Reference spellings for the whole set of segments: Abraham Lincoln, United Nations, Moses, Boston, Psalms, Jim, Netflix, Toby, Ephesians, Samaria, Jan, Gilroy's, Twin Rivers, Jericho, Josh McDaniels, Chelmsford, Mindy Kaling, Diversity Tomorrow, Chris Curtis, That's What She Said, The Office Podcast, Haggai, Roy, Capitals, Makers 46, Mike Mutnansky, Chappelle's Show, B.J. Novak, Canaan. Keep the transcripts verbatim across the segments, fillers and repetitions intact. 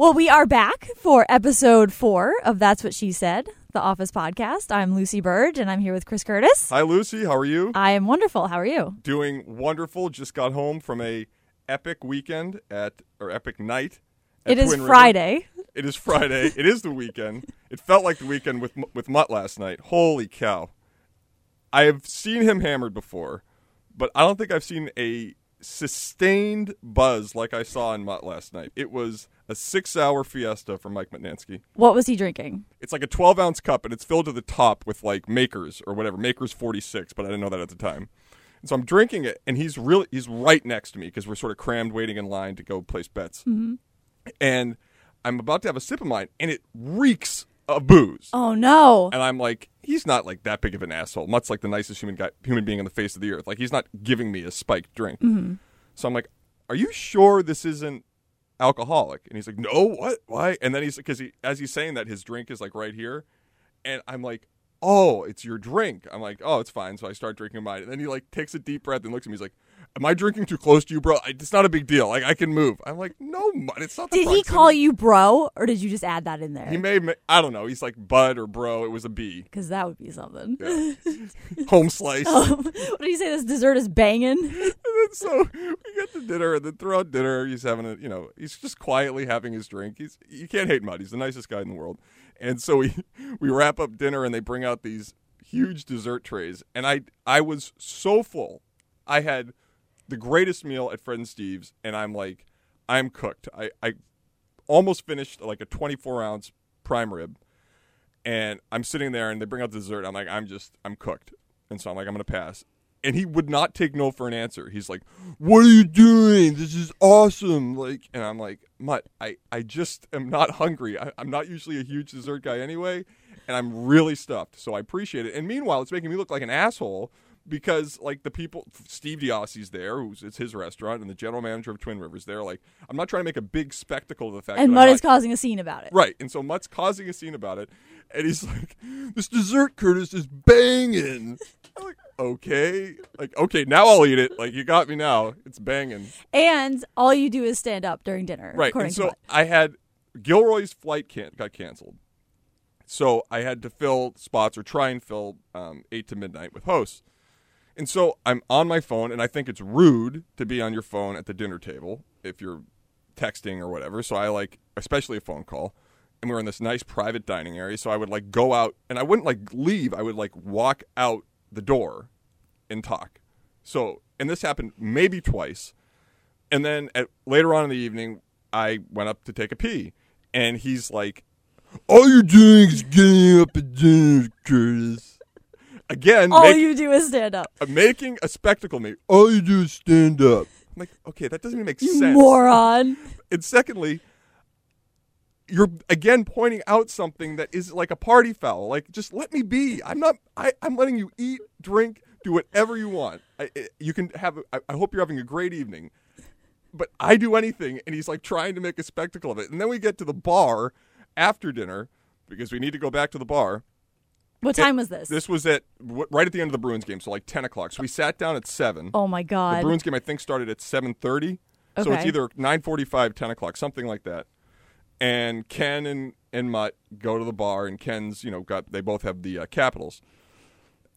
Well, we are back for episode four of That's What She Said, The Office Podcast. I'm Lucy Bird, and I'm here with Chris Curtis. Hi, Lucy. How are you? I am wonderful. How are you? Doing wonderful. Just got home from a epic weekend at or epic night. At it Twin is River. Friday. It is Friday. It is the weekend. It felt like the weekend with with Mutt last night. Holy cow! I have seen him hammered before, but I don't think I've seen a sustained buzz like I saw in Mutt last night. It was a six-hour fiesta for Mike Mutnansky. What was he drinking? It's like a twelve-ounce cup, and it's filled to the top with, like, Makers or whatever, Makers forty-six, but I didn't know that at the time. And so I'm drinking it, and he's really he's right next to me because we're sort of crammed waiting in line to go place bets. Mm-hmm. And I'm about to have a sip of mine, and it reeks of booze. Oh, no. And I'm like, he's not, like, that big of an asshole. Mutt's, like, the nicest human guy, human being on the face of the earth. Like, he's not giving me a spiked drink. Mm-hmm. So I'm like, are you sure this isn't alcoholic? And he's like, no, what? Why? And then he's, because he, as he's saying that, his drink is, like, right here. And I'm like, oh, it's your drink. I'm like, oh, it's fine. So I start drinking mine. And then he, like, takes a deep breath and looks at me. He's like, am I drinking too close to you, bro? I, it's not a big deal. Like, I can move. I'm like, no, Mutt, it's not the Did proximity. He call you bro, or did you just add that in there? He may, I don't know. He's like bud or bro. It was a B. Because that would be something. Yeah. Home slice. Oh, what did he say? This dessert is banging? And then so we get to dinner, and then throughout dinner, he's having a, you know, he's just quietly having his drink. He's You can't hate Mutt. He's the nicest guy in the world. And so we, we wrap up dinner, and they bring out these huge dessert trays. And I, I was so full. I had the greatest meal at Fred and Steve's, and I'm like, I'm cooked. I, I almost finished like a twenty-four ounce prime rib, and I'm sitting there, and they bring out the dessert. I'm like, I'm just, I'm cooked. And so I'm like, I'm going to pass. And he would not take no for an answer. He's like, what are you doing? This is awesome. Like, and I'm like, Mutt, I, I just am not hungry. I, I'm not usually a huge dessert guy anyway, and I'm really stuffed. So I appreciate it. And meanwhile, it's making me look like an asshole. Because, like, the people, Steve Diossi's there, who's it's his restaurant, and the general manager of Twin Rivers there, like, I'm not trying to make a big spectacle of the fact and that And Mutt I'm is not, causing a scene about it. Right. And so Mutt's causing a scene about it, and he's like, this dessert, Curtis, is banging. I'm like, okay. Like, okay, now I'll eat it. Like, you got me now. It's banging. And all you do is stand up during dinner. Right. And so I had, Gilroy's flight can- got canceled. So I had to fill spots, or try and fill um, eight to midnight with hosts. And so I'm on my phone, and I think it's rude to be on your phone at the dinner table if you're texting or whatever. So I like, especially a phone call, and we're in this nice private dining area. So I would like go out, and I wouldn't like leave. I would like walk out the door and talk. So, and this happened maybe twice. And then at, later on in the evening, I went up to take a pee, and he's like, all you're doing is getting up at dinner, Curtis. Again, all make, you do is stand up. Uh, making a spectacle, me. All you do is stand up. I'm like, okay, that doesn't even make you sense, moron. And secondly, you're again pointing out something that is like a party foul. Like, just let me be. I'm not. I, I'm letting you eat, drink, do whatever you want. I, I, you can have. I, I hope you're having a great evening. But I do anything, and he's like trying to make a spectacle of it. And then we get to the bar after dinner because we need to go back to the bar. What time it, was this? This was at right at the end of the Bruins game, so like ten o'clock. So we sat down at seven. Oh, my God. The Bruins game, I think, started at seven thirty. Okay. So it's either nine forty-five, ten o'clock, something like that. And Ken and, and Mutt go to the bar, and Ken's, you know, got they both have the uh, Capitals.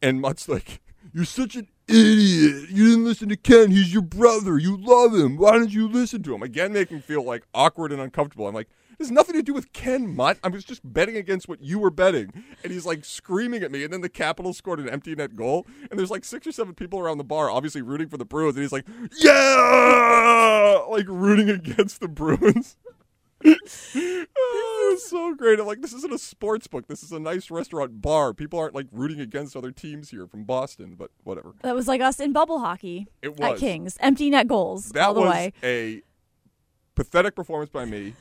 And Mutt's like, you're such an idiot. You didn't listen to Ken. He's your brother. You love him. Why didn't you listen to him? Again, making me feel, like, awkward and uncomfortable. I'm like, it has nothing to do with Ken, Mutt. I was just betting against what you were betting. And he's, like, screaming at me. And then the Capitals scored an empty net goal. And there's, like, six or seven people around the bar obviously rooting for the Bruins. And he's like, yeah! Like, rooting against the Bruins. Oh, it was so great. I'm like, this isn't a sports book. This is a nice restaurant bar. People aren't, like, rooting against other teams here from Boston, but whatever. That was like us in bubble hockey. It was. At Kings. Empty net goals that all the way. That was a pathetic performance by me.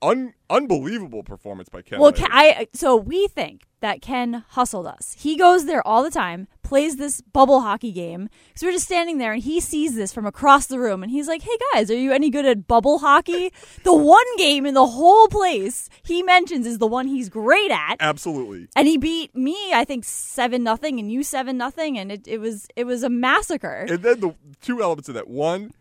Un- unbelievable performance by Ken. Well, Ken, I so we think that Ken hustled us. He goes there all the time, plays this bubble hockey game. So we're just standing there, and he sees this from across the room, and he's like, hey, guys, are you any good at bubble hockey? The one game in the whole place he mentions is the one he's great at. Absolutely. And he beat me, I think, seven nothing, and you seven nothing, and it, it was it was a massacre. And then the two elements of that. One,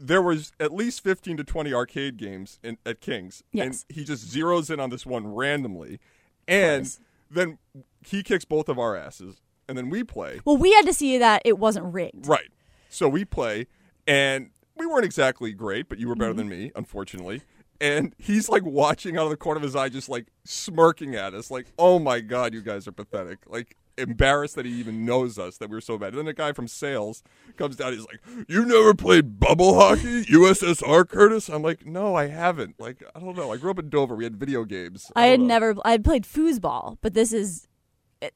there was at least fifteen to twenty arcade games in, at Kings. Yes. And he just zeroes in on this one randomly. And yes. then he kicks both of our asses. And then we play. Well, we had to see that it wasn't rigged. Right. So we play. And we weren't exactly great, but you were better mm-hmm. than me, unfortunately. And he's, like, watching out of the corner of his eye, just, like, smirking at us. Like, oh, my God, you guys are pathetic. Like, embarrassed that he even knows us, that we were so bad. And then a guy from sales comes down. He's like, you never played bubble hockey? U S S R, Curtis? I'm like, no, I haven't. Like, I don't know. I grew up in Dover. We had video games. I, I had know. never – I played foosball, but this is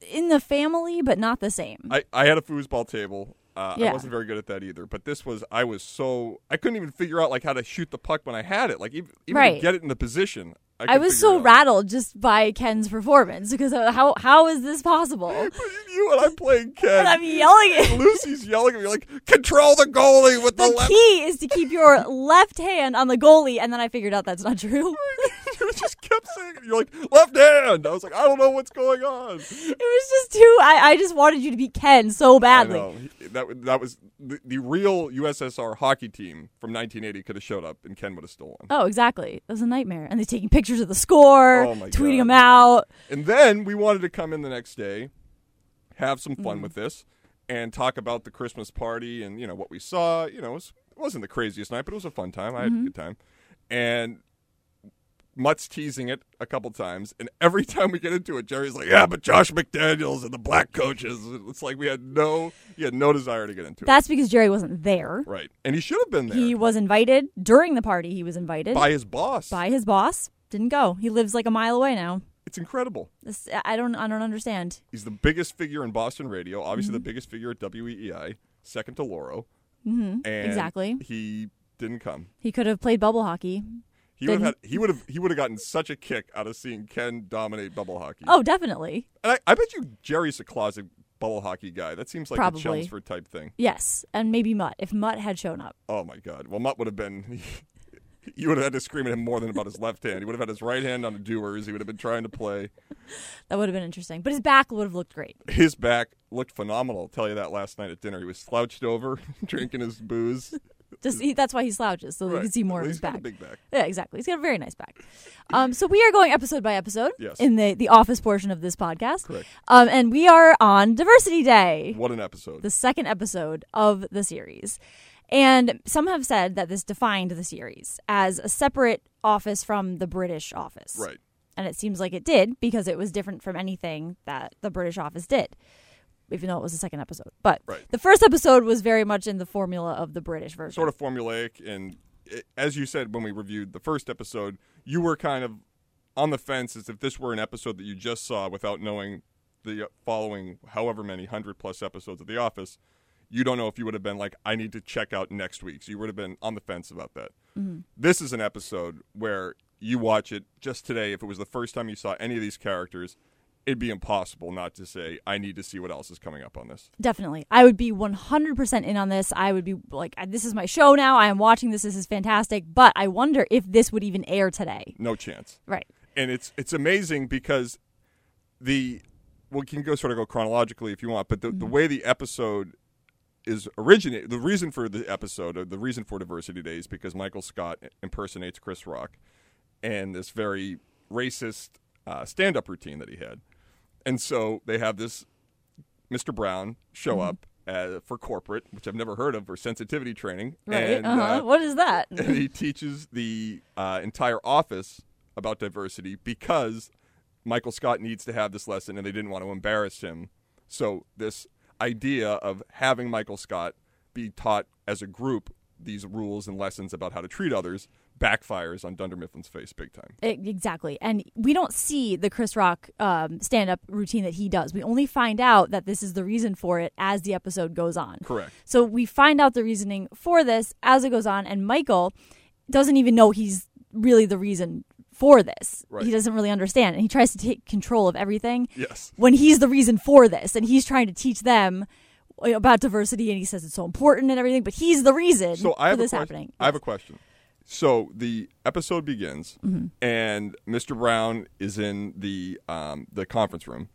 in the family, but not the same. I, I had a foosball table. Uh, yeah. I wasn't very good at that either, but this was, I was so, I couldn't even figure out like how to shoot the puck when I had it, like even, even right. to get it in the position. I, I was so rattled just by Ken's performance because how how is this possible? You and I'm playing Ken. And I'm yelling at you. Lucy's yelling at me like, control the goalie with the, the left. The key is to keep your left hand on the goalie, and then I figured out that's not true. You just kept saying it. You're like, left hand. I was like, I don't know what's going on. It was just too, I, I just wanted you to beat Ken so badly. I know. That, that was, the, the real U S S R hockey team from nineteen eighty could have showed up, and Ken would have stolen. Oh, exactly. That was a nightmare. And they're taking pictures. Pictures of the score, oh tweeting God. them out. And then we wanted to come in the next day, have some fun mm-hmm. with this, and talk about the Christmas party and, you know, what we saw. You know, it, was, it wasn't the craziest night, but it was a fun time. I had mm-hmm. a good time. And Mutt's teasing it a couple times, and every time we get into it, Jerry's like, yeah, but Josh McDaniels and the black coaches. It's like we had no he had no desire to get into it. That's because Jerry wasn't there. Right. And he should have been there. He was invited. During the party, he was invited. By his boss. By his boss. Didn't go. He lives like a mile away now. It's incredible. This, I don't I don't understand. He's the biggest figure in Boston radio. Obviously, mm-hmm. the biggest figure at W E E I. Second to Lauro. Mm-hmm. And exactly. He didn't come. He could have played bubble hockey. He would have he would have he would have gotten such a kick out of seeing Ken dominate bubble hockey. Oh, definitely. And I, I bet you Jerry's a closet bubble hockey guy. That seems like Probably. a Chelmsford type thing. Yes, and maybe Mutt. If Mutt had shown up. Oh my God. Well, Mutt would have been. You would have had to scream at him more than about his left hand. He would have had his right hand on the doers. He would have been trying to play. That would have been interesting. But his back would have looked great. His back looked phenomenal. I'll tell you that last night at dinner. He was slouched over, drinking his booze. Just he, That's why he slouches, so right. you can see more well, of his back. He's got a big back. Yeah, exactly. He's got a very nice back. Um, so we are going episode by episode yes. in the, the office portion of this podcast. Correct. Um, and we are on Diversity Day. What an episode. The second episode of the series. And some have said that this defined the series as a separate office from the British Office. Right. And it seems like it did because it was different from anything that the British Office did, even though it was the second episode. But right. the first episode was very much in the formula of the British version. Sort of formulaic. And it, as you said when we reviewed the first episode, you were kind of on the fence as if this were an episode that you just saw without knowing the following however many hundred plus episodes of The Office. You don't know if you would have been like, I need to check out next week. So you would have been on the fence about that. Mm-hmm. This is an episode where you watch it just today. If it was the first time you saw any of these characters, it'd be impossible not to say, I need to see what else is coming up on this. Definitely. I would be one hundred percent in on this. I would be like, this is my show now. I am watching this. This is fantastic. But I wonder if this would even air today. No chance. Right. And it's it's amazing because the – well, you can go sort of go chronologically if you want, but the, mm-hmm. the way the episode – is originate the reason for the episode or the reason for Diversity Day is because Michael Scott impersonates Chris Rock and this very racist uh, stand-up routine that he had, and so they have this Mister Brown show mm-hmm. up uh, for corporate, which I've never heard of, for sensitivity training. Right? And, uh-huh. uh, what is that? And he teaches the uh, entire office about diversity because Michael Scott needs to have this lesson, and they didn't want to embarrass him. So this idea of having Michael Scott be taught as a group these rules and lessons about how to treat others backfires on Dunder Mifflin's face big time. It, exactly. And we don't see the Chris Rock um, stand-up routine that he does. We only find out that this is the reason for it as the episode goes on. Correct. So we find out the reasoning for this as it goes on, and Michael doesn't even know he's really the reason for this. Right. He doesn't really understand, and he tries to take control of everything. Yes. When he's the reason for this, and he's trying to teach them about diversity, and he says it's so important and everything, but he's the reason so I have for this a happening. I yes. have a question. So the episode begins, mm-hmm. and Mister Brown is in the um, the conference room,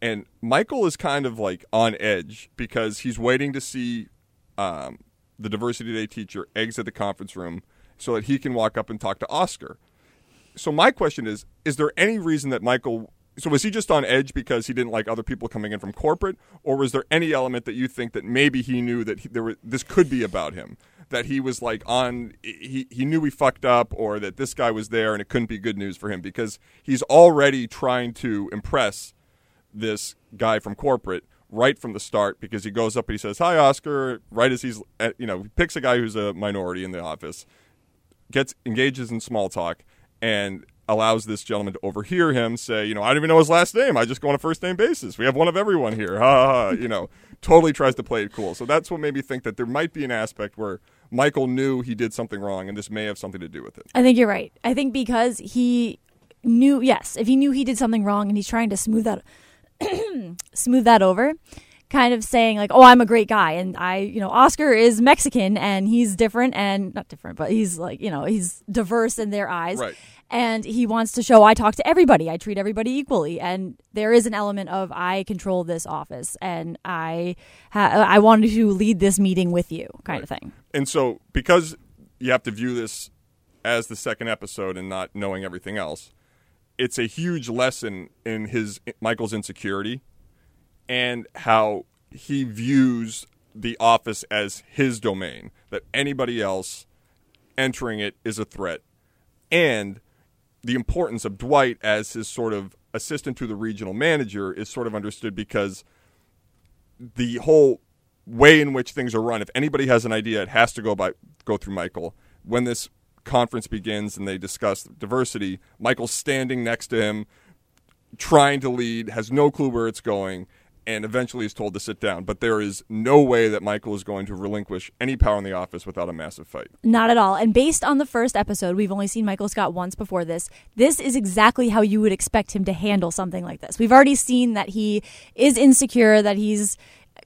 and Michael is kind of like on edge because he's waiting to see um, the Diversity Day teacher exit the conference room so that he can walk up and talk to Oscar. So my question is, is there any reason that Michael – so was he just on edge because he didn't like other people coming in from corporate, or was there any element that you think that maybe he knew that he, there were, this could be about him, that he was like on – he he knew he fucked up, or that this guy was there and it couldn't be good news for him because he's already trying to impress this guy from corporate right from the start, because he goes up and he says, hi, Oscar, right as he's – you know, he picks a guy who's a minority in the office, gets engages in small talk, and allows this gentleman to overhear him say, you know, I don't even know his last name. I just go on a first-name basis. We have one of everyone here. Ha, ha, ha. You know, totally tries to play it cool. So that's what made me think that there might be an aspect where Michael knew he did something wrong, and this may have something to do with it. I think you're right. I think because he knew, yes, if he knew he did something wrong and he's trying to smooth that, smooth that over, kind of saying like, oh, I'm a great guy, and I, you know, Oscar is Mexican and he's different and not different, but he's like, you know, he's diverse in their eyes. Right. And he wants to show I talk to everybody. I treat everybody equally. And there is an element of I control this office and I ha- I wanted to lead this meeting with you kind right. of thing. And so because you have to view this as the second episode and not knowing everything else, it's a huge lesson in his Michael's insecurity and how he views the office as his domain, that anybody else entering it is a threat. And the importance of Dwight as his sort of assistant to the regional manager is sort of understood because the whole way in which things are run, if anybody has an idea, it has to go by go through Michael. When this conference begins and they discuss diversity, Michael's standing next to him, trying to lead, has no clue where it's going, and eventually is told to sit down. But there is no way that Michael is going to relinquish any power in the office without a massive fight. Not at all. And based on the first episode, we've only seen Michael Scott once before this. This is exactly how you would expect him to handle something like this. We've already seen that he is insecure, that he's,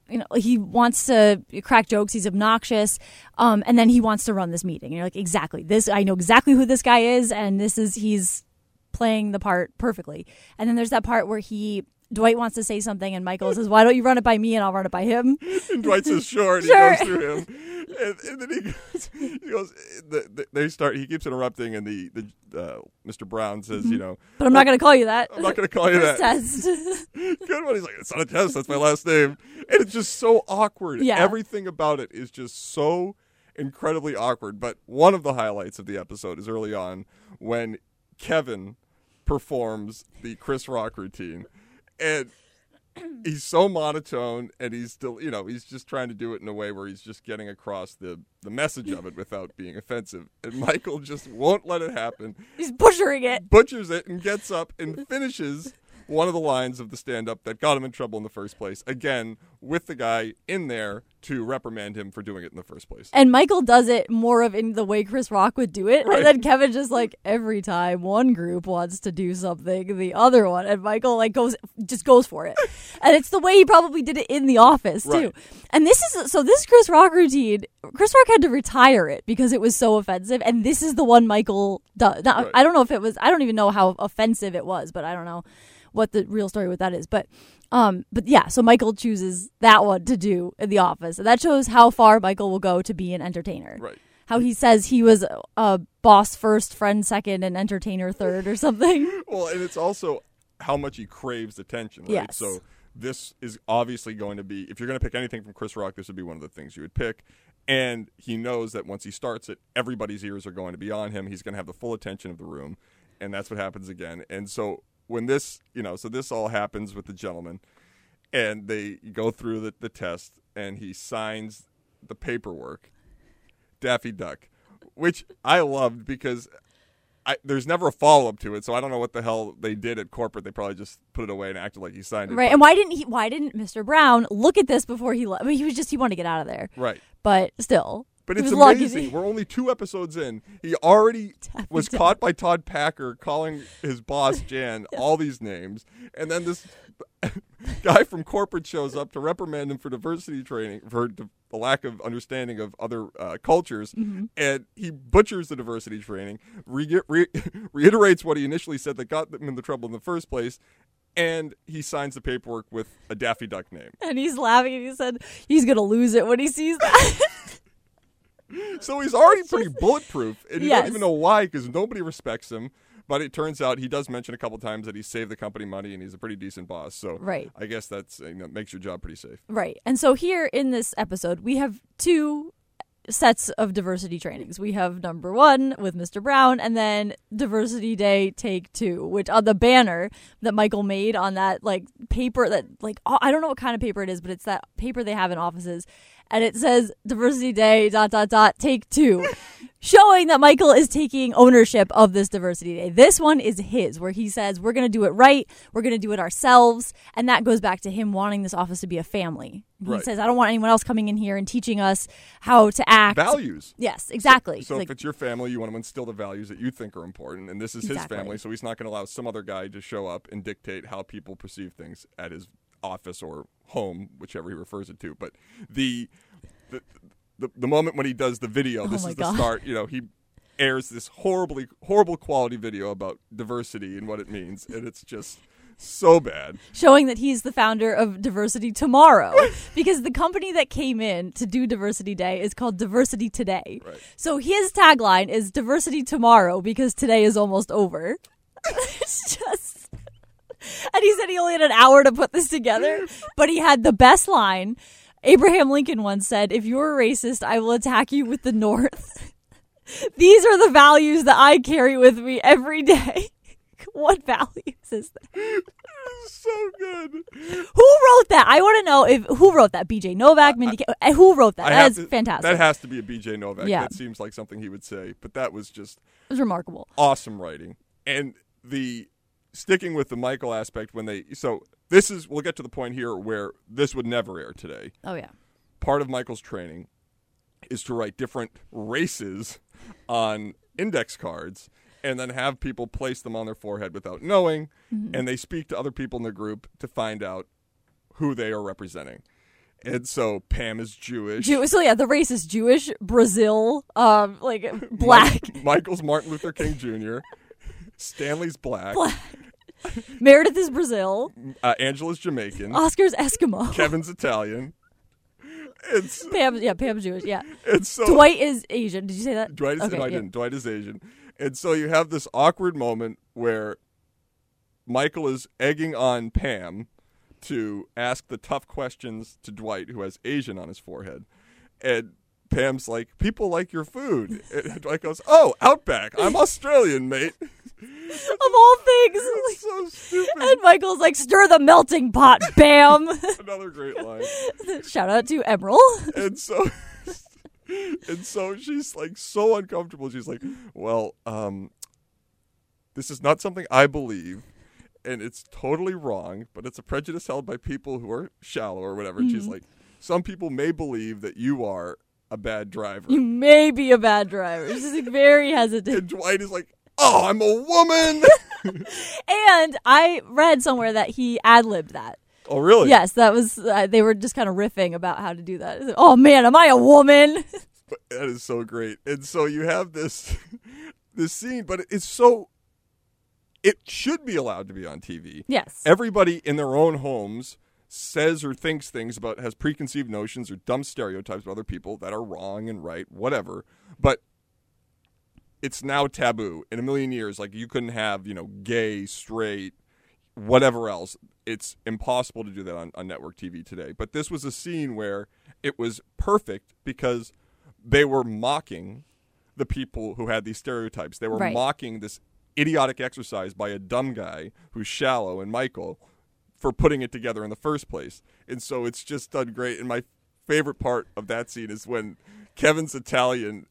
you know, he wants to crack jokes, he's obnoxious, um, and then he wants to run this meeting. And you're like, exactly. This, I know exactly who this guy is, and this is, he's playing the part perfectly. And then there's that part where he... Dwight wants to say something, and Michael says, why don't you run it by me, and I'll run it by him? And Dwight says, sure, and sure. He goes through him. And, and then he goes, he goes the, the, they start, he keeps interrupting, and the, the uh, Mister Brown says, you know. But I'm well, not going to call you that. I'm not going to call you that. Test. Good one. He's like, it's not a test, that's my last name. And it's just so awkward. Yeah. Everything about it is just so incredibly awkward. But one of the highlights of the episode is early on when Kevin performs the Chris Rock routine. And he's so monotone, and he's still, you know, he's just trying to do it in a way where he's just getting across the, the message of it without being offensive. And Michael just won't let it happen. He's butchering it. Butchers it and gets up and finishes one of the lines of the stand-up that got him in trouble in the first place. Again, with the guy in there to reprimand him for doing it in the first place. And Michael does it more of in the way Chris Rock would do it. Right. And then Kevin just like, every time one group wants to do something, the other one. And Michael like goes, just goes for it. And it's the way he probably did it in the office too. Right. And this is, so this Chris Rock routine, Chris Rock had to retire it because it was so offensive. And this is the one Michael does. Now, right. I don't know if it was, I don't even know how offensive it was, but I don't know what the real story with that is. But um, but yeah, so Michael chooses that one to do in the office. And that shows how far Michael will go to be an entertainer. Right. How he says he was a, a boss first, friend second, and entertainer third or something. Well, and it's also how much he craves attention. Right? Yes. So this is obviously going to be, if you're going to pick anything from Chris Rock, this would be one of the things you would pick. And he knows that once he starts it, everybody's ears are going to be on him. He's going to have the full attention of the room. And that's what happens again. And so... When this, you know, so this all happens with the gentleman, and they go through the, the test, and he signs the paperwork, Daffy Duck, which I loved because I, there's never a follow-up to it, so I don't know what the hell they did at corporate. They probably just put it away and acted like he signed it. Right, and why didn't he? Why didn't Mister Brown look at this before he left? I mean, he was just, he wanted to get out of there. Right. But still. But it's amazing. Lucky. We're only two episodes in. He already was caught by Todd Packer calling his boss, Jan, all these names. And then this guy from corporate shows up to reprimand him for diversity training, for the lack of understanding of other uh, cultures. Mm-hmm. And he butchers the diversity training, re- re- reiterates what he initially said that got him into trouble in the first place. And he signs the paperwork with a Daffy Duck name. And he's laughing. And he said he's going to lose it when he sees that. So he's already pretty bulletproof, and you yes. don't even know why, because nobody respects him. But it turns out he does mention a couple times that he saved the company money, and he's a pretty decent boss. So right. I guess that's, you know, makes your job pretty safe. Right. And so here in this episode, we have two sets of diversity trainings. We have number one with Mister Brown, and then Diversity Day Take Two, which on the banner that Michael made on that like paper that like I don't know what kind of paper it is, but it's that paper they have in offices. And it says Diversity Day dot dot dot Take Two, showing that Michael is taking ownership of this Diversity Day. This one is his, where he says, we're going to do it right. We're going to do it ourselves. And that goes back to him wanting this office to be a family. He right. says, I don't want anyone else coming in here and teaching us how to act. Values. Yes, exactly. So, so if like, it's your family, you want to instill the values that you think are important. And this is exactly. his family, so he's not going to allow some other guy to show up and dictate how people perceive things at his office or home, whichever he refers it to. But the the the, the moment when he does the video, this oh is the God. start, you know, he airs this horribly horrible quality video about diversity and what it means, and it's just so bad. Showing that he's the founder of Diversity Tomorrow, because the company that came in to do Diversity Day is called Diversity Today. Right. So his tagline is Diversity Tomorrow, because today is almost over. It's just... And he said he only had an hour to put this together, but he had the best line. Abraham Lincoln once said, if you're a racist, I will attack you with the North. These are the values that I carry with me every day. What values is that? So good. Who wrote that? I want to know if who wrote that. B J. Novak, Mindy. I, K- who wrote that? That's fantastic. That has to be a B J. Novak. Yeah. That seems like something he would say, but that was just... It was remarkable. Awesome writing. And the... Sticking with the Michael aspect, when they so this is we'll get to the point here where this would never air today. Oh yeah. Part of Michael's training is to write different races on index cards and then have people place them on their forehead without knowing, mm-hmm. and they speak to other people in the group to find out who they are representing. And so Pam is Jewish. Jew- so yeah, the race is Jewish, Brazil, um, like black. Mike, Michael's Martin Luther King Junior Stanley's black. Black. Meredith is Brazil. Uh, Angela's Jamaican. Oscar's Eskimo. Kevin's Italian. It's Pam, yeah, Pam's Jewish, yeah. And so Dwight is Asian. Did you say that? Dwight is okay, no, I yeah. didn't. Dwight is Asian. And so you have this awkward moment where Michael is egging on Pam to ask the tough questions to Dwight, who has Asian on his forehead. And Pam's like, people like your food. And Dwight goes, oh, Outback. I'm Australian, mate. Of all things. That's so stupid. And Michael's like, stir the melting pot, bam. Another great line. Shout out to Emerald. And so and so she's like so uncomfortable. She's like, well, um, this is not something I believe. And it's totally wrong, but it's a prejudice held by people who are shallow or whatever. Mm-hmm. She's like, some people may believe that you are a bad driver. You may be a bad driver. She's like very hesitant. And Dwight is like, oh, I'm a woman. And I read somewhere that he ad-libbed that. Oh, really? Yes, that was, uh, they were just kind of riffing about how to do that. Like, oh, man, am I a woman? That is so great. And so you have this, this scene, but it's so, it should be allowed to be on T V. Yes. Everybody in their own homes says or thinks things about, has preconceived notions or dumb stereotypes of other people that are wrong and right, whatever. But it's now taboo. In a million years, like, you couldn't have, you know, gay, straight, whatever else. It's impossible to do that on, on network T V today. But this was a scene where it was perfect because they were mocking the people who had these stereotypes. They were right. mocking this idiotic exercise by a dumb guy who's shallow and Michael for putting it together in the first place. And so it's just done great. And my favorite part of that scene is when Kevin's Italian...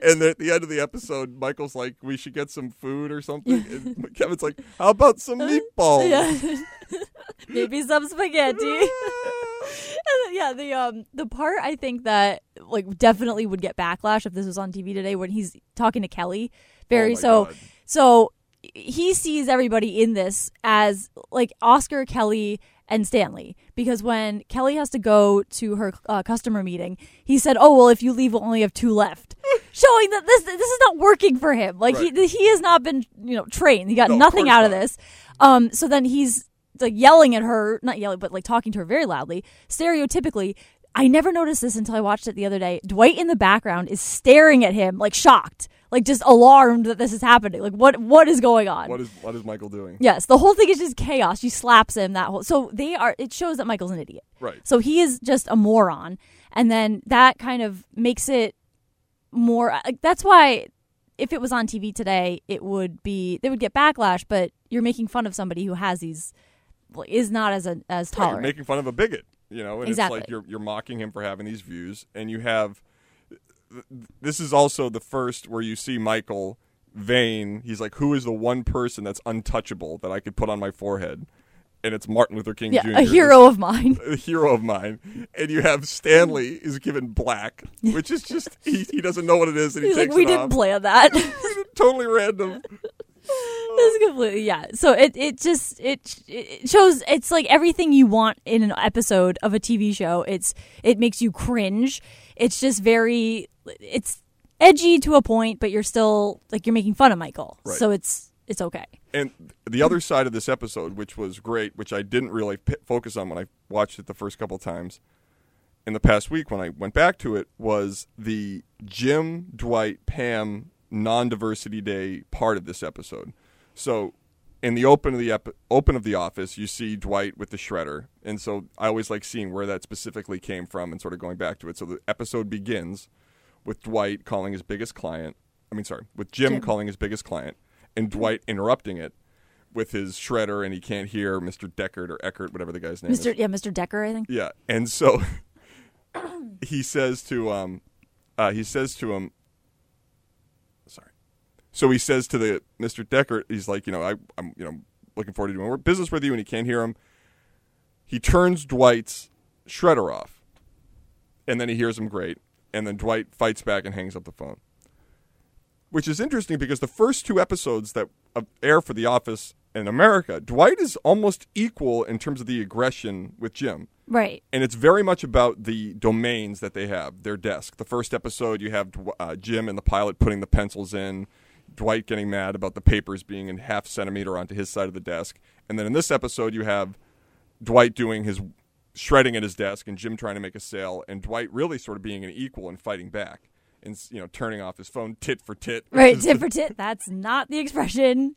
And at the end of the episode, Michael's like, we should get some food or something. And Kevin's like, how about some meatballs? Yeah. Maybe some spaghetti. And yeah, the um the part I think that like definitely would get backlash if this was on T V today, when he's talking to Kelly Barry. Oh so God. so he sees everybody in this as like Oscar, Kelly, and Stanley, because when Kelly has to go to her uh, customer meeting, he said, oh, well, if you leave, we'll only have two left. Showing that this this is not working for him. Like, right. he he has not been, you know, trained. He got no, nothing out not. of this. Um, so then he's like yelling at her, not yelling, but like talking to her very loudly, stereotypically, I never noticed this until I watched it the other day. Dwight in the background is staring at him, like shocked, like just alarmed that this is happening. Like, what, what is going on? What is what is Michael doing? Yes, the whole thing is just chaos. She slaps him. That whole so they are. It shows that Michael's an idiot. Right. So he is just a moron, and then that kind of makes it more. Like, that's why if it was on T V today, it would be they would get backlash. But you're making fun of somebody who has these is not as a, as tolerant. You're making fun of a bigot. You know, and exactly. It's like you're you're mocking him for having these views, and you have this is also the first where you see Michael vain. He's like, "Who is the one person that's untouchable that I could put on my forehead?" And it's Martin Luther King yeah, Junior a hero of mine, a hero of mine. And you have Stanley is given black, which is just he, he doesn't know what it is, and he He's takes like, we it didn't off. Plan that. Totally random. This is completely, yeah. So it, it just, it, it shows, it's like everything you want in an episode of a T V show. It's, it makes you cringe. It's just very, it's edgy to a point, but you're still, like, you're making fun of Michael. Right. So it's, it's okay. And the other side of this episode, which was great, which I didn't really p- focus on when I watched it the first couple of times in the past week when I went back to it, was the Jim, Dwight, Pam non-diversity day part of this episode. So in the open of the ep- open of the office, you see Dwight with the shredder. And so I always like seeing where that specifically came from and sort of going back to it. So the episode begins with Dwight calling his biggest client. I mean, sorry, with Jim, Jim. calling his biggest client and Dwight interrupting it with his shredder, and he can't hear Mister Deckard or Eckert, whatever the guy's name Mister is. Yeah, Mister Decker, I think. Yeah. And so he says to um uh, he says to him, So he says to the Mister Deckert, he's like, you know, I, I'm, you know, looking forward to doing more business with you, and he can't hear him. He turns Dwight's shredder off, and then he hears him great, and then Dwight fights back and hangs up the phone, which is interesting because the first two episodes that air for The Office in America, Dwight is almost equal in terms of the aggression with Jim. Right. And it's very much about the domains that they have, their desk. The first episode, you have uh, Jim and the pilot putting the pencils in, Dwight getting mad about the papers being in half centimeter onto his side of the desk. And then in this episode, you have Dwight doing his shredding at his desk and Jim trying to make a sale and Dwight really sort of being an equal and fighting back and, you know, turning off his phone tit for tit. Right, tit for tit. That's not the expression.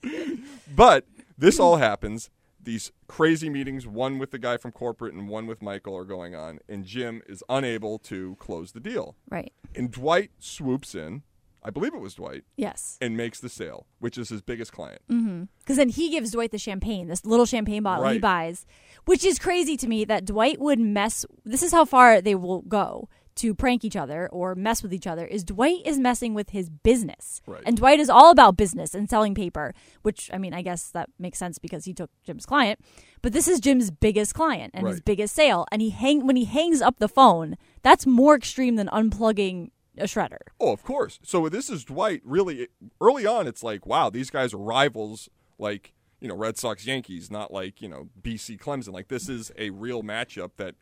But this all happens. These crazy meetings, one with the guy from corporate and one with Michael, are going on. And Jim is unable to close the deal. Right. And Dwight swoops in. I believe it was Dwight. Yes. And makes the sale, which is his biggest client. Mm-hmm. Because then he gives Dwight the champagne, this little champagne bottle right. he buys, which is crazy to me that Dwight would mess. This is how far they will go to prank each other or mess with each other, is Dwight is messing with his business. Right. And Dwight is all about business and selling paper, which, I mean, I guess that makes sense because he took Jim's client. But this is Jim's biggest client and right. his biggest sale. And he hang when he hangs up the phone, that's more extreme than unplugging a shredder. Oh, of course. So this is Dwight really early on. It's like, wow, these guys are rivals, like, you know, Red Sox Yankees, not like, you know, B C Clemson. Like, this is a real matchup that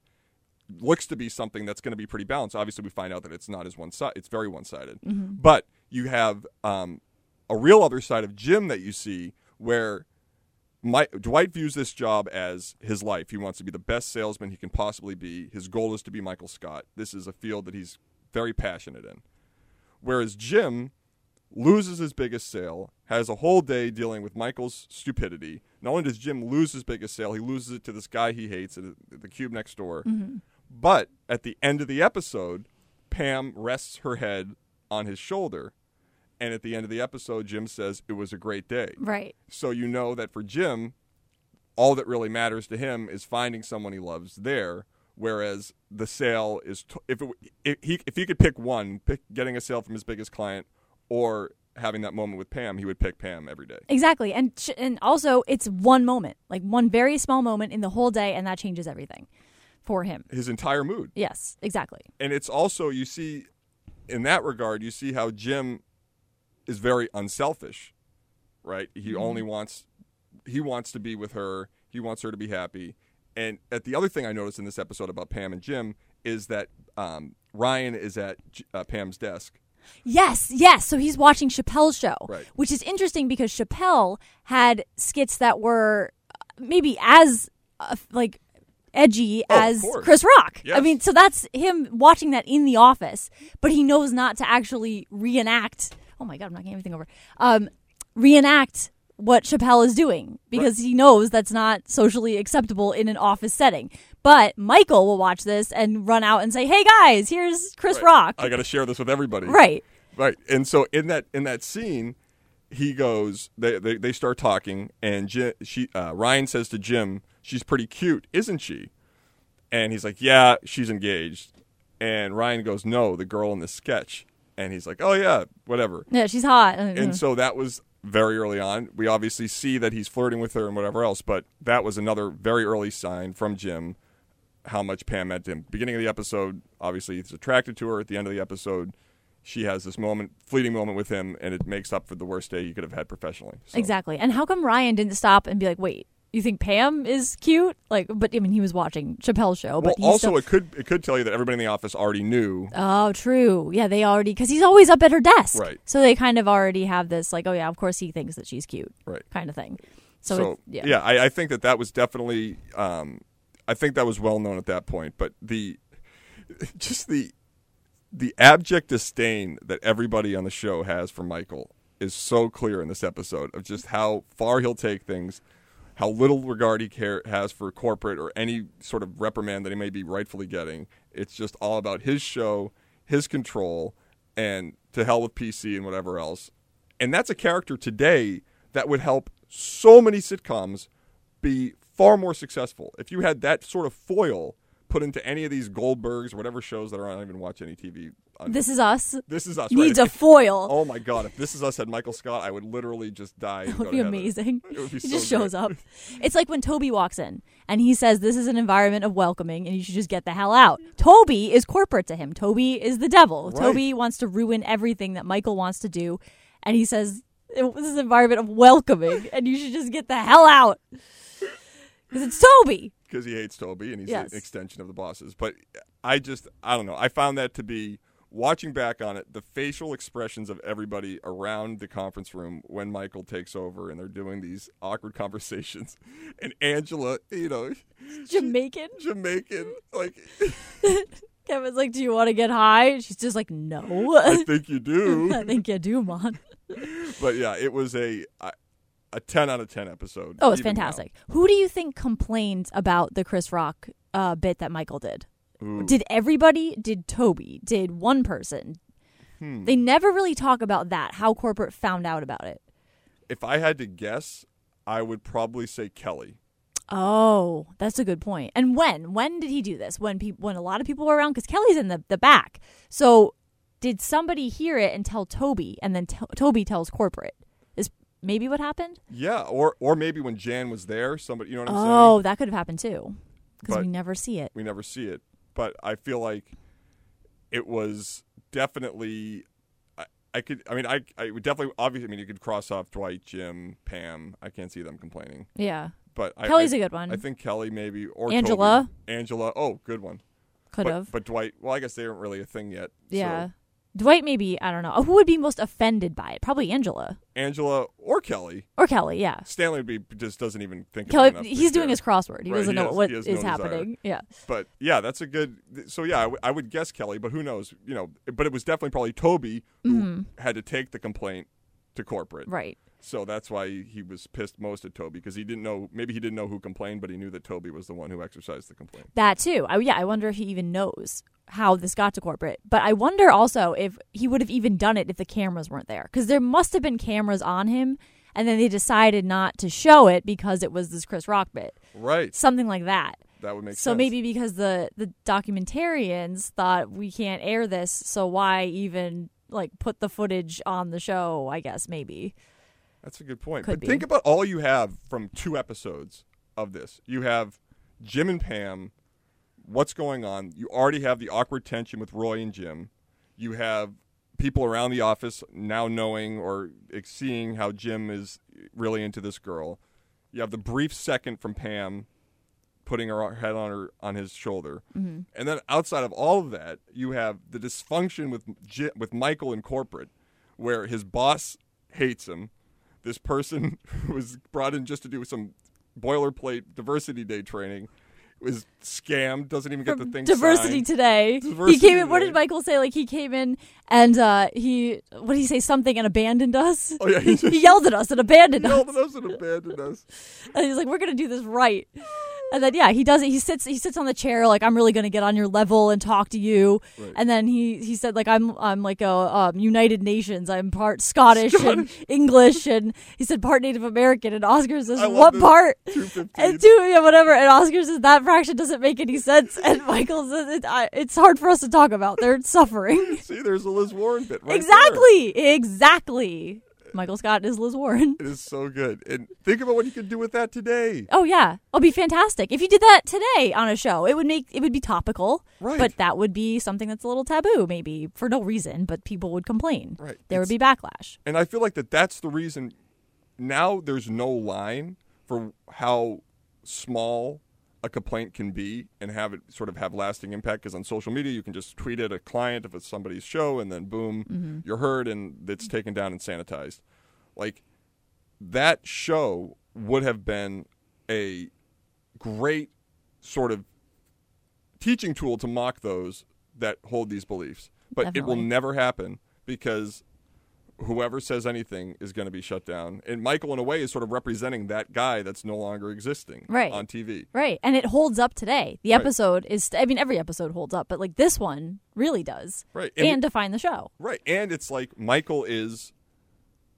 looks to be something that's going to be pretty balanced. Obviously, we find out that it's not as one side. It's very one sided. Mm-hmm. But you have um, a real other side of Jim that you see where my, Dwight views this job as his life. He wants to be the best salesman he can possibly be. His goal is to be Michael Scott. This is a field that he's very passionate in. Whereas Jim loses his biggest sale, has a whole day dealing with Michael's stupidity. Not only does Jim lose his biggest sale, he loses it to this guy he hates at the cube next door. Mm-hmm. But at the end of the episode, Pam rests her head on his shoulder. And at the end of the episode, Jim says, it was a great day. Right. So you know that for Jim, all that really matters to him is finding someone he loves there. Whereas the sale is, t- if, it, if he if he could pick one, pick getting a sale from his biggest client or having that moment with Pam, he would pick Pam every day. Exactly. And sh- and also it's one moment, like one very small moment in the whole day, and that changes everything for him. His entire mood. Yes, exactly. And it's also, you see, in that regard, you see how Jim is very unselfish, right? He mm-hmm. only wants, he wants to be with her. He wants her to be happy. And at the other thing I noticed in this episode about Pam and Jim is that um, Ryan is at uh, Pam's desk. Yes, yes. So he's watching Chappelle's Show, right. Which is interesting because Chappelle had skits that were maybe as uh, like edgy oh, as Chris Rock. Yes. I mean, so that's him watching that in The Office, but he knows not to actually reenact. Oh my God, I'm not getting everything over. Um, reenact what Chappelle is doing because right. he knows that's not socially acceptable in an office setting. But Michael will watch this and run out and say, "Hey guys, here's Chris right. Rock. I got to share this with everybody." Right. Right. And so in that in that scene, he goes. They they, they start talking, and Jim, she uh, Ryan says to Jim, "She's pretty cute, isn't she?" And he's like, "Yeah, she's engaged." And Ryan goes, "No, the girl in the sketch." And he's like, "Oh yeah, whatever." Yeah, she's hot. And so that was very early on. We obviously see that he's flirting with her and whatever else, but that was another very early sign from Jim how much Pam meant to him. Beginning of the episode, obviously he's attracted to her. At the end of the episode, she has this moment, fleeting moment with him, and it makes up for the worst day you could have had professionally. So. Exactly. And how come Ryan didn't stop and be like, "Wait, you think Pam is cute?" Like, but I mean, he was watching Chappelle's Show. But well, also still... it could it could tell you that everybody in the office already knew. Oh, true. Yeah, they already, because he's always up at her desk, right? So they kind of already have this, like, "Oh yeah, of course he thinks that she's cute," right? Kind of thing. So, so yeah, yeah I, I think that that was definitely, um, I think that was well known at that point. But the just the the abject disdain that everybody on the show has for Michael is so clear in this episode of just how far he'll take things. How little regard he care, has for corporate or any sort of reprimand that he may be rightfully getting. It's just all about his show, his control, and to hell with P C and whatever else. And that's a character today that would help so many sitcoms be far more successful. If you had that sort of foil put into any of these Goldbergs or whatever shows that are on, I don't even watch any T V. This Is Us. This Is Us. Needs right? a foil. Oh, my God. If This Is Us had Michael Scott, I would literally just die. That would be amazing. It would be he so just shows great. Up. It's like when Toby walks in and he says, "This is an environment of welcoming and you should just get the hell out." Toby is corporate to him. Toby is the devil. Right. Toby wants to ruin everything that Michael wants to do. And he says, "This is an environment of welcoming and you should just get the hell out." Because it's Toby. Because he hates Toby and he's yes. an extension of the bosses. But I just, I don't know. I found that to be... Watching back on it, the facial expressions of everybody around the conference room when Michael takes over and they're doing these awkward conversations. And Angela, you know. Jamaican. She, Jamaican. Like. Kevin's like, "Do you want to get high?" And she's just like, "No." I think you do. I think you do, Mon. But yeah, it was a a ten out of ten episode. Oh, it's fantastic. Now. Who do you think complained about the Chris Rock uh, bit that Michael did? Ooh. Did everybody, did Toby, did one person? Hmm. They never really talk about that, how corporate found out about it. If I had to guess, I would probably say Kelly. Oh, that's a good point. And when? When did he do this? When pe- when a lot of people were around? Because Kelly's in the, the back. So did somebody hear it and tell Toby, and then to- Toby tells corporate? Is maybe what happened? Yeah, or, or maybe when Jan was there, somebody, you know what I'm oh, saying? Oh, that could have happened too, because we never see it. We never see it. But I feel like it was definitely, I, I could, I mean, I, I would definitely, obviously, I mean, you could cross off Dwight, Jim, Pam. I can't see them complaining. Yeah. But Kelly's I, a good one. I think Kelly maybe, or Angela. Toby. Angela. Oh, good one. Could but, have. But Dwight, well, I guess they aren't really a thing yet. Yeah. So. Dwight maybe, I don't know. Who would be most offended by it? Probably Angela. Angela or Kelly. Or Kelly, yeah. Stanley would be, just doesn't even think Kelly, about it. He's doing care. his crossword. He right. doesn't he know has, what is no happening. Desire. Yeah. But yeah, that's a good, so yeah, I, w- I would guess Kelly, but who knows, you know, but it was definitely probably Toby who mm-hmm. had to take the complaint to corporate. Right. So that's why he was pissed most at Toby, because he didn't know, maybe he didn't know who complained, but he knew that Toby was the one who exercised the complaint. That too. I, yeah, I wonder if he even knows how this got to corporate. But I wonder also if he would have even done it if the cameras weren't there, because there must have been cameras on him, and then they decided not to show it because it was this Chris Rock bit. Right. Something like that. That would make so sense. So maybe because the, the documentarians thought, we can't air this, so why even like put the footage on the show, I guess, maybe. That's a good point. Could but be. Think about all you have from two episodes of this. You have Jim and Pam. What's going on? You already have the awkward tension with Roy and Jim. You have people around the office now knowing or seeing how Jim is really into this girl. You have the brief second from Pam putting her head on her on his shoulder. Mm-hmm. And then outside of all of that, you have the dysfunction with Jim, with Michael in corporate, where his boss hates him. This person was brought in just to do some boilerplate Diversity Day training was scammed, doesn't even get the thing Diversity signed. Today. Diversity he came in, what did Michael say? Like, he came in and uh, he, what did he say? Something and abandoned us? Oh, yeah. He, just, he yelled at us and abandoned he us. Yelled at us and abandoned us. And he's like, we're going to do this right. And then, yeah, he does it. He sits, he sits on the chair like, I'm really going to get on your level and talk to you. Right. And then he, he said, like, I'm I'm like a um, United Nations. I'm part Scottish, Scottish and English. And he said part Native American. And Oscar says, what part? And two, yeah, whatever. And Oscar says, that fraction doesn't make any sense. And Michael says, it, I, it's hard for us to talk about. They're suffering. See, there's a Liz Warren bit right Exactly. There. Exactly. Michael Scott is Liz Warren. It is so good. And think about what you could do with that today. Oh, yeah. It'll be fantastic. If you did that today on a show, it would make it would be topical. Right. But that would be something that's a little taboo, maybe, for no reason. But people would complain. Right. There it's, would be backlash. And I feel like that that's the reason now there's no line for how small a complaint can be and have it sort of have lasting impact. Because on social media, you can just tweet at a client if it's somebody's show, and then boom, mm-hmm. you're heard, and it's taken down and sanitized. Like, that show would have been a great sort of teaching tool to mock those that hold these beliefs. But Definitely. It will never happen because whoever says anything is going to be shut down. And Michael, in a way, is sort of representing that guy that's no longer existing right. on T V. Right. And it holds up today. The episode right. is, I mean, every episode holds up, but like this one really does. Right. And, and define the show. Right. And it's like Michael is,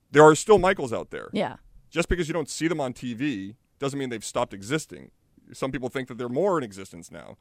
there are still Michaels out there. Yeah. Just because you don't see them on T V doesn't mean they've stopped existing. Some people think that they're more in existence now.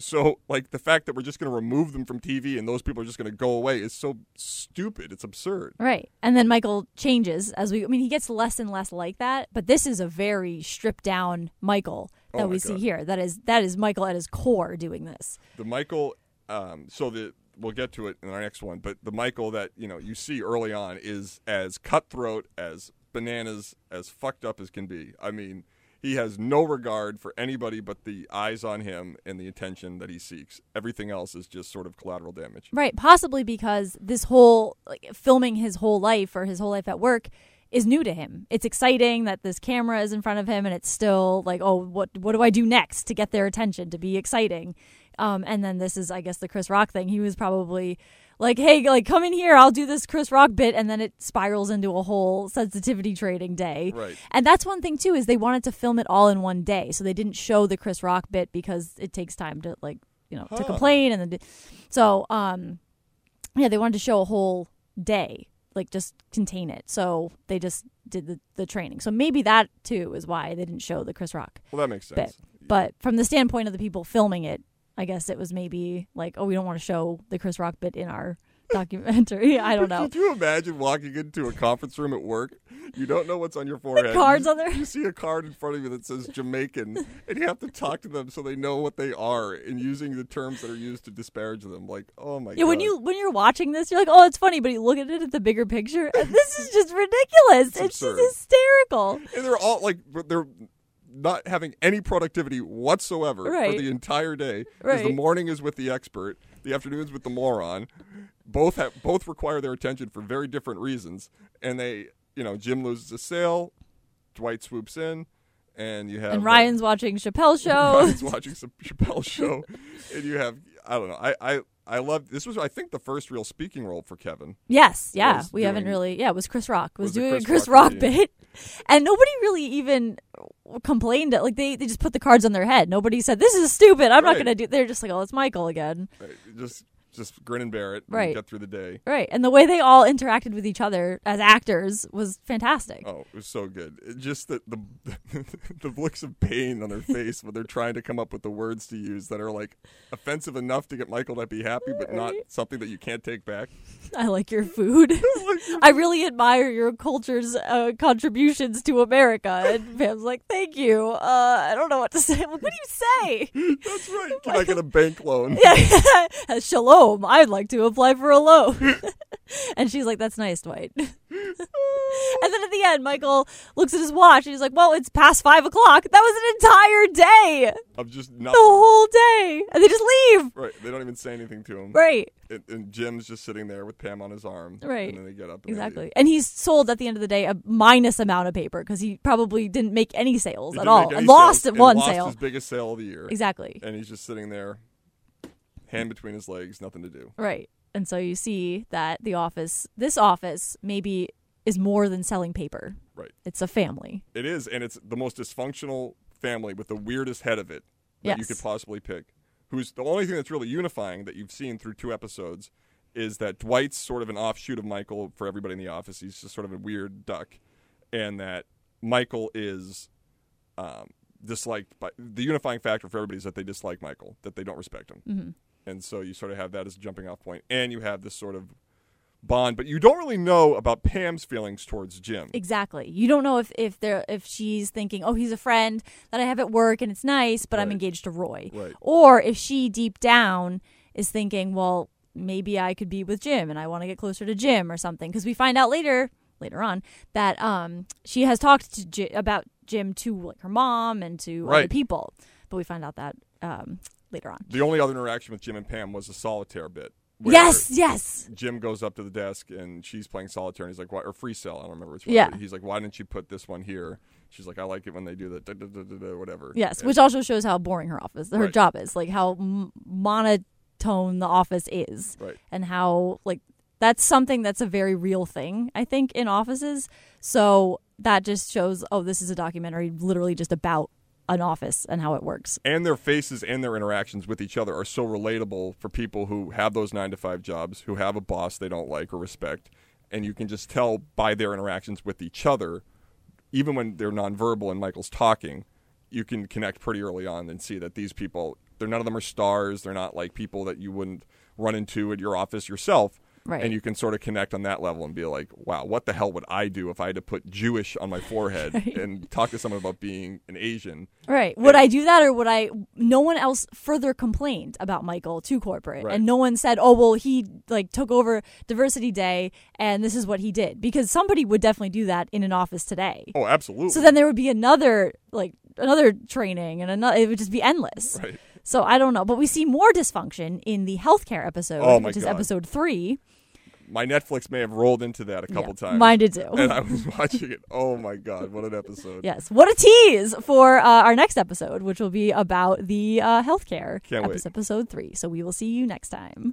So, like, the fact that we're just going to remove them from T V and those people are just going to go away is so stupid. It's absurd. Right. And then Michael changes as we – I mean, he gets less and less like that. But this is a very stripped-down Michael that oh we God. see here. That is that is Michael at his core doing this. The Michael um, – so the we'll get to it in our next one. But the Michael that, you know, you see early on is as cutthroat, as bananas, as fucked up as can be. I mean – he has no regard for anybody but the eyes on him and the attention that he seeks. Everything else is just sort of collateral damage. Right, possibly because this whole, like, filming his whole life or his whole life at work is new to him. It's exciting that this camera is in front of him and it's still like, oh, what what do I do next to get their attention, to be exciting? Um, and then this is, I guess, the Chris Rock thing. He was probably like, hey, like, come in here, I'll do this Chris Rock bit, and then it spirals into a whole sensitivity trading day. Right. And that's one thing, too, is they wanted to film it all in one day, so they didn't show the Chris Rock bit because it takes time to, like, you know, huh. to complain. And then, so, um, yeah, they wanted to show a whole day, like, just contain it. So they just did the, the training. So maybe that, too, is why they didn't show the Chris Rock Well, that makes sense. bit. Yeah. But from the standpoint of the people filming it, I guess it was maybe like, oh, we don't want to show the Chris Rock bit in our documentary. I don't know. Could you imagine walking into a conference room at work? You don't know what's on your forehead. The cards you, on there. You see a card in front of you that says Jamaican, and you have to talk to them so they know what they are, and using the terms that are used to disparage them. Like, oh my yeah, God. Yeah, when you when you're watching this, you're like, oh, it's funny, but you look at it at the bigger picture, and this is just ridiculous. It's, it's just hysterical. And they're all like, they're. not having any productivity whatsoever right. for the entire day. Because right. the morning is with the expert, the afternoon is with the moron. Both have both require their attention for very different reasons. And they, you know, Jim loses a sale, Dwight swoops in, and you have and Ryan's uh, watching Chappelle's Show. Ryan's watching some Chappelle's Show, and you have I don't know. I I I love this was I think the first real speaking role for Kevin. Yes, yeah, we doing, haven't really. Yeah, it was Chris Rock was, was doing Chris, Chris Rock, Rock bit, and nobody really even complained. Like they, they just put the cards on their head. Nobody said this is stupid. I'm right. not going to do. They're just like, oh, it's Michael again. Right. Just just grin and bear it. And right. Get through the day. Right, and the way they all interacted with each other as actors was fantastic. Oh, it was so good. It just the the, the looks of pain on their face when they're trying to come up with the words to use that are like offensive enough to get Michael to be happy, but right. not something that you can't take back. I like your food. I really admire your culture's uh, contributions to America. And Pam's like, thank you. Uh, I don't know what to say. What do you say? That's right. Can I get a bank loan? Yeah. Shalom. I'd like to apply for a loan. And she's like, that's nice, Dwight. And then at the end, Michael looks at his watch and he's like, well, it's past five o'clock. That was an entire day. Of just nothing. The whole day. And they just leave. Right. They don't even say anything to him. Right. And, and Jim's just sitting there with Pam on his arm. Right. And then they get up. And exactly. And he's sold at the end of the day a minus amount of paper because he probably didn't make any sales he at all. And lost at one lost sale. His biggest sale of the year. Exactly. And he's just sitting there, hand between his legs, nothing to do. Right. And so you see that the office, this office, maybe is more than selling paper. Right. It's a family. It is. And it's the most dysfunctional family with the weirdest head of it that yes. you could possibly pick. Who's the only thing that's really unifying that you've seen through two episodes is that Dwight's sort of an offshoot of Michael for everybody in the office. He's just sort of a weird duck. And that Michael is um, disliked by the unifying factor for everybody is that they dislike Michael, that they don't respect him. Mm-hmm. And so you sort of have that as a jumping off point. And you have this sort of bond, but you don't really know about Pam's feelings towards Jim. Exactly. You don't know if if they're if she's thinking, oh, he's a friend that I have at work and it's nice, but right. I'm engaged to Roy. Right. Or if she deep down is thinking, well, maybe I could be with Jim and I want to get closer to Jim or something. Because we find out later, later on, that um she has talked to J- about Jim to like her mom and to right. other people. But we find out that um later on. The only other interaction with Jim and Pam was a solitaire bit. Yes, yes. Jim goes up to the desk and she's playing solitaire and he's like, why? Or free cell, I don't remember which one. Yeah. He's like, why didn't you put this one here? She's like, I like it when they do the whatever. Yes, and which also shows how boring her office, her right. job is, like how m- monotone the office is. Right. And how, like, that's something that's a very real thing, I think, in offices. So that just shows, oh, this is a documentary literally just about an office and how it works. And their faces and their interactions with each other are so relatable for people who have those nine to five jobs, who have a boss they don't like or respect. And you can just tell by their interactions with each other, even when they're nonverbal and Michael's talking, you can connect pretty early on and see that these people, they're none of them are stars. They're not like people that you wouldn't run into at your office yourself. Right. And you can sort of connect on that level and be like, wow, what the hell would I do if I had to put Jewish on my forehead right. and talk to someone about being an Asian? Right. Would and, I do that or would I – no one else further complained about Michael to corporate. Right. And no one said, oh, well, he like took over Diversity Day and this is what he did. Because somebody would definitely do that in an office today. Oh, absolutely. So then there would be another like another training and another, it would just be endless. Right. So I don't know. But we see more dysfunction in the healthcare episode, oh, which is God. episode three. My Netflix may have rolled into that a couple yeah, times. Mine did too. And I was watching it. Oh, my God. What an episode. Yes. What a tease for uh, our next episode, which will be about the uh, healthcare. Can't wait. Episode three. So we will see you next time.